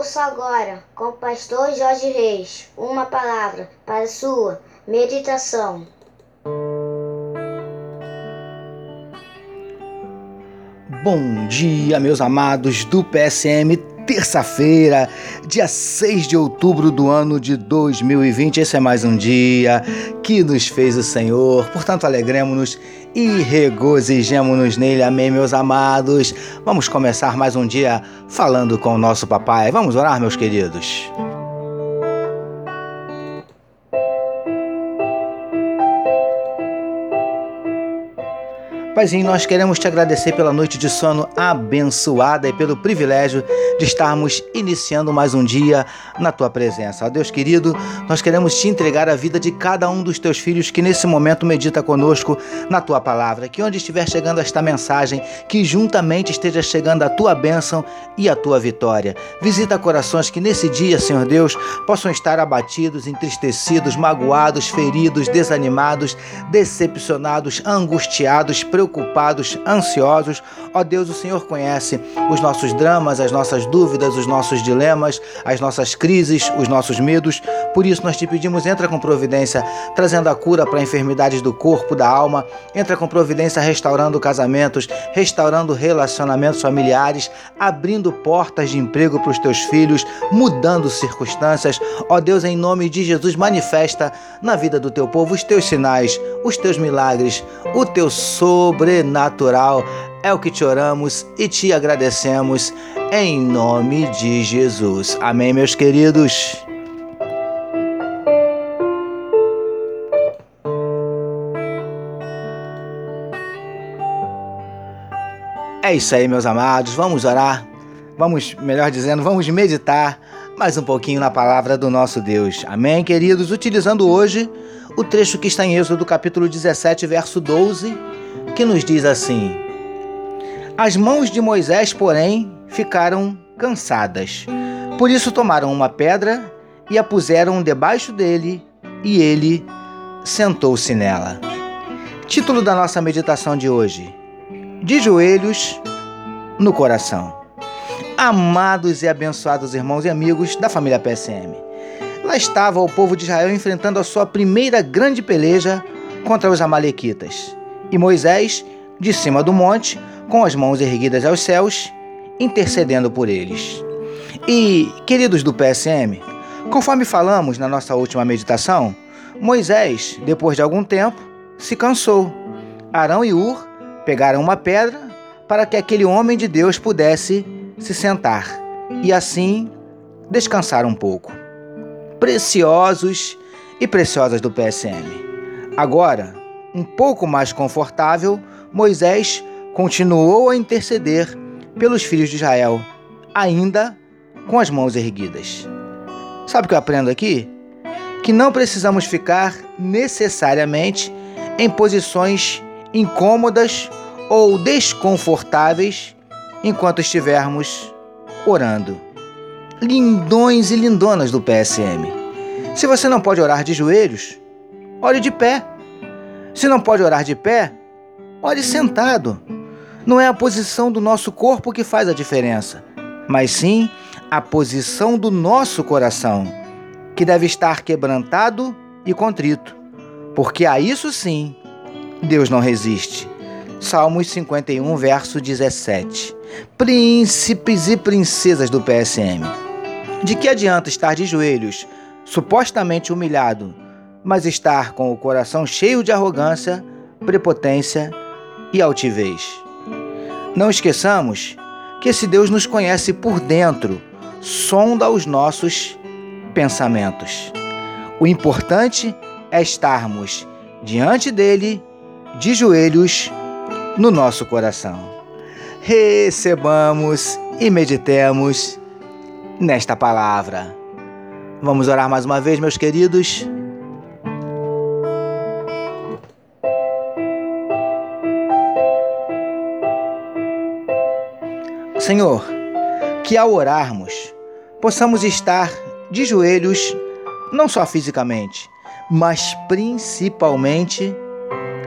Ouça agora, com o pastor Jorge Reis, uma palavra para sua meditação. Bom dia, meus amados do PSM, terça-feira, dia 6 de outubro do ano de 2020. Esse é mais um dia que nos fez o Senhor. Portanto, alegremos-nos e regozijemos-nos nele. Amém, meus amados. Vamos começar mais um dia falando com o nosso papai. Vamos orar, meus queridos. Paizinho, nós queremos te agradecer pela noite de sono abençoada e pelo privilégio de estarmos iniciando mais um dia na tua presença. Ó Deus querido, nós queremos te entregar a vida de cada um dos teus filhos que nesse momento medita conosco na tua palavra. Que onde estiver chegando esta mensagem, que juntamente esteja chegando a tua bênção e a tua vitória. Visita corações que nesse dia, Senhor Deus, possam estar abatidos, entristecidos, magoados, feridos, desanimados, decepcionados, angustiados, preocupados, ansiosos. Ó Deus, o Senhor conhece os nossos dramas, as nossas dúvidas, os nossos dilemas, as nossas crises, os nossos medos. Por isso nós te pedimos, entra com providência, trazendo a cura para enfermidades do corpo, da alma. Entra com providência, restaurando casamentos, restaurando relacionamentos familiares, abrindo portas de emprego para os teus filhos, mudando circunstâncias. Ó Deus, em nome de Jesus, manifesta na vida do teu povo os teus sinais, os teus milagres, o teu sobrenatural. É o que te oramos e te agradecemos em nome de Jesus. Amém, meus queridos. É isso aí, meus amados. Vamos orar. Vamos meditar mais um pouquinho na palavra do nosso Deus. Amém, queridos? Utilizando hoje o trecho que está em Êxodo, capítulo 17, verso 12, que nos diz assim: As mãos de Moisés, porém, ficaram cansadas. Por isso tomaram uma pedra e a puseram debaixo dele, e ele sentou-se nela. Título da nossa meditação de hoje: De joelhos no coração. Amados e abençoados irmãos e amigos da família PSM, lá estava o povo de Israel enfrentando a sua primeira grande peleja contra os amalequitas. E Moisés, de cima do monte, com as mãos erguidas aos céus, intercedendo por eles. E, queridos do PSM, conforme falamos na nossa última meditação, Moisés, depois de algum tempo, se cansou. Arão e Hur pegaram uma pedra para que aquele homem de Deus pudesse se sentar e assim descansar um pouco. Preciosos e preciosas do PSM. Agora, um pouco mais confortável, Moisés continuou a interceder pelos filhos de Israel, ainda com as mãos erguidas. Sabe o que eu aprendo aqui? Que não precisamos ficar necessariamente em posições incômodas ou desconfortáveis enquanto estivermos orando. Lindões e lindonas do PSM, se você não pode orar de joelhos, ore de pé. Se não pode orar de pé, ore sentado. Não é a posição do nosso corpo que faz a diferença, mas sim a posição do nosso coração, que deve estar quebrantado e contrito, porque a isso sim Deus não resiste. Salmos 51, verso 17. Príncipes e princesas do PSM, de que adianta estar de joelhos, supostamente humilhado, mas estar com o coração cheio de arrogância, prepotência e altivez? Não esqueçamos que esse Deus nos conhece por dentro, sonda os nossos pensamentos. O importante é estarmos diante dele, de joelhos no nosso coração. Recebamos e meditemos nesta palavra. Vamos orar mais uma vez, meus queridos? Senhor, que ao orarmos possamos estar de joelhos, não só fisicamente, mas principalmente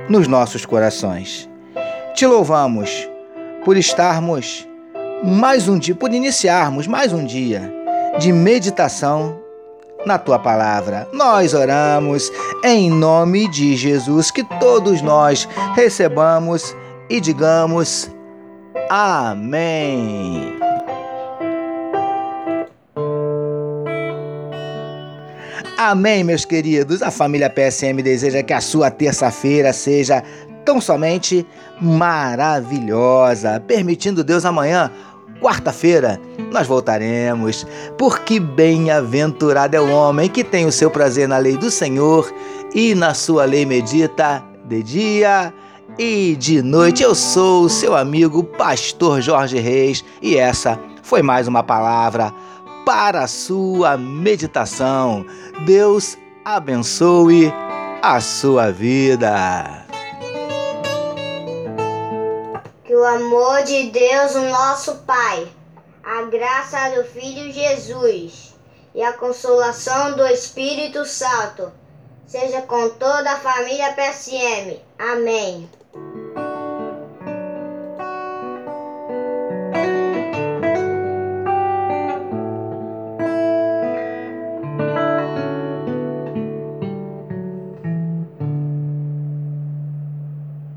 nos nossos corações. Te louvamos por iniciarmos mais um dia de meditação na Tua Palavra. Nós oramos em nome de Jesus, que todos nós recebamos e digamos amém. Amém, meus queridos. A família PSM deseja que a sua terça-feira seja tão somente maravilhosa. Permitindo Deus, amanhã, quarta-feira, nós voltaremos. Porque bem-aventurado é o homem que tem o seu prazer na lei do Senhor e na sua lei medita de dia e de noite. Eu sou o seu amigo, pastor Jorge Reis, e essa foi mais uma palavra para a sua meditação. Deus abençoe a sua vida. Que o amor de Deus, o nosso Pai, a graça do Filho Jesus e a consolação do Espírito Santo seja com toda a família PSM. Amém.